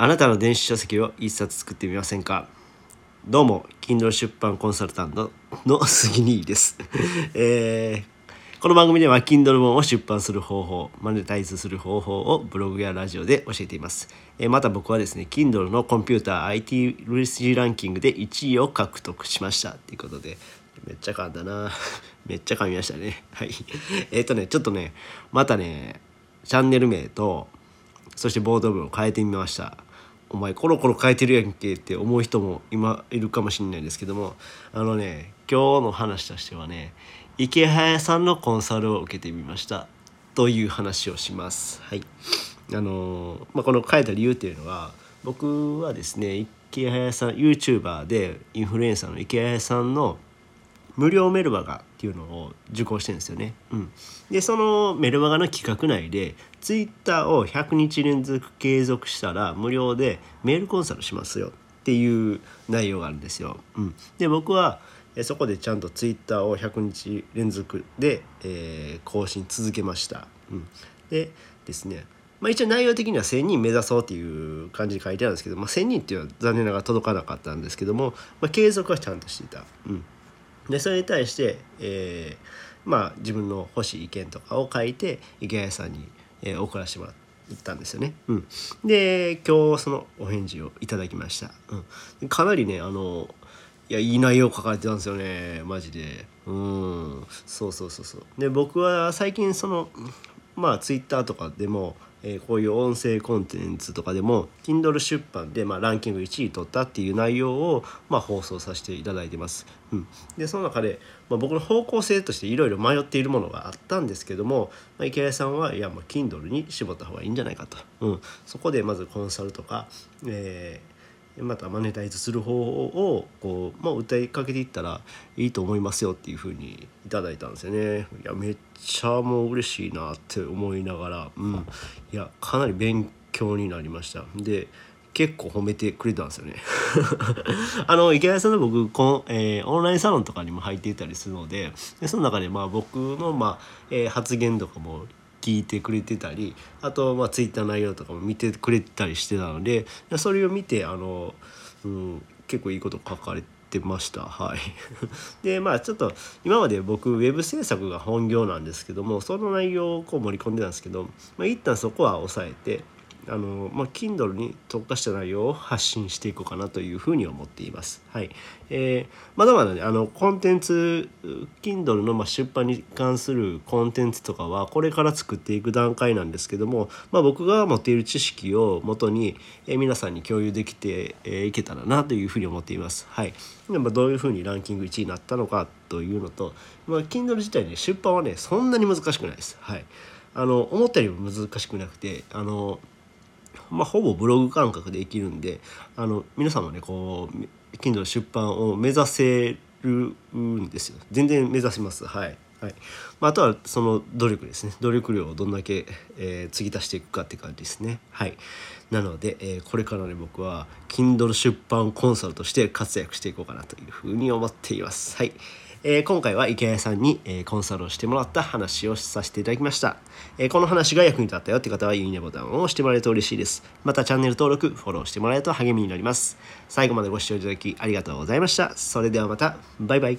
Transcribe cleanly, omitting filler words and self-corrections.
あなたの電子書籍を一冊作ってみませんか。どうも Kindle 出版コンサルタントの杉兄です、この番組では Kindle 本を出版する方法、マネタイズする方法をブログやラジオで教えています。また僕はですね Kindle のコンピューター IT リテラシーランキングで1位を獲得しましたということで、めっちゃ噛んだなめっちゃ噛みましたね。はいちょっとねまたねチャンネル名とそして冒頭文を変えてみました。お前コロコロ変えてるやんけって思う人も今いるかもしれないですけども、今日の話としてはね、池早さんのコンサルを受けてみましたという話をします。はい、この変えた理由っていうのは、僕はですね池早さん YouTuber でインフルエンサーの池早さんの無料メルマガっていうのを受講してるんですよね。でそのメルマガの企画内で Twitter を100日連続継続したら無料でメールコンサルしますよっていう内容があるんですよ。で僕はそこでちゃんと Twitter を100日連続で、更新続けました。でですね、一応内容的には1000人目指そうっていう感じで書いてあるんですけど、1000人っていうのは残念ながら届かなかったんですけども、継続はちゃんとしていた。でそれに対して、自分の欲しい意見とかを書いて池谷さんに、送らせてもらったんですよね。で今日そのお返事をいただきました。かなりねいい内容書かれてたんですよねマジで。そう。で僕は最近Twitter とかでも、こういう音声コンテンツとかでも Kindle 出版で、ランキング1位取ったっていう内容を、放送させていただいてます。でその中で、僕の方向性としていろいろ迷っているものがあったんですけども、池谷さんはいやもう Kindle に絞った方がいいんじゃないかと、そこでまずコンサルとか、またマネタイズする方をこう、訴えかけていったらいいと思いますよっていう風にいただいたんですよね。いやめっちゃもう嬉しいなって思いながら、いやかなり勉強になりました。で結構褒めてくれたんですよね池谷さんの僕オンラインサロンとかにも入っていたりするので、その中で僕の発言とかも聞いてくれてたり、あとツイッター内容とかも見てくれたりしてたので、それを見て結構いいこと書かれてました。はいでちょっと今まで僕ウェブ制作が本業なんですけども、その内容をこう盛り込んでたんですけど、一旦そこは抑えてKindle に特化した内容を発信していこうかなというふうに思っています。はい、まだまだねコンテンツ Kindle の出版に関するコンテンツとかはこれから作っていく段階なんですけども、僕が持っている知識を元に、皆さんに共有できて、いけたらなというふうに思っています。はい、どういうふうにランキング1位になったのかというのと、Kindle 自体ね出版はねそんなに難しくないです。はい、思ったよりも難しくなくてほぼブログ感覚でできるんで、皆さんもねこう Kindle 出版を目指せるんですよ。全然目指せます。はい、あとはその努力ですね。努力量をどんだけ、継ぎ足していくかって感じですね。はい、なので、これからね僕は Kindle 出版コンサルとして活躍していこうかなというふうに思っています。はい、今回は池谷さんに、コンサルをしてもらった話をさせていただきました。この話が役に立ったよって方は、いいねボタンを押してもらえると嬉しいです。またチャンネル登録、フォローしてもらえると励みになります。最後までご視聴いただきありがとうございました。それではまた、バイバイ。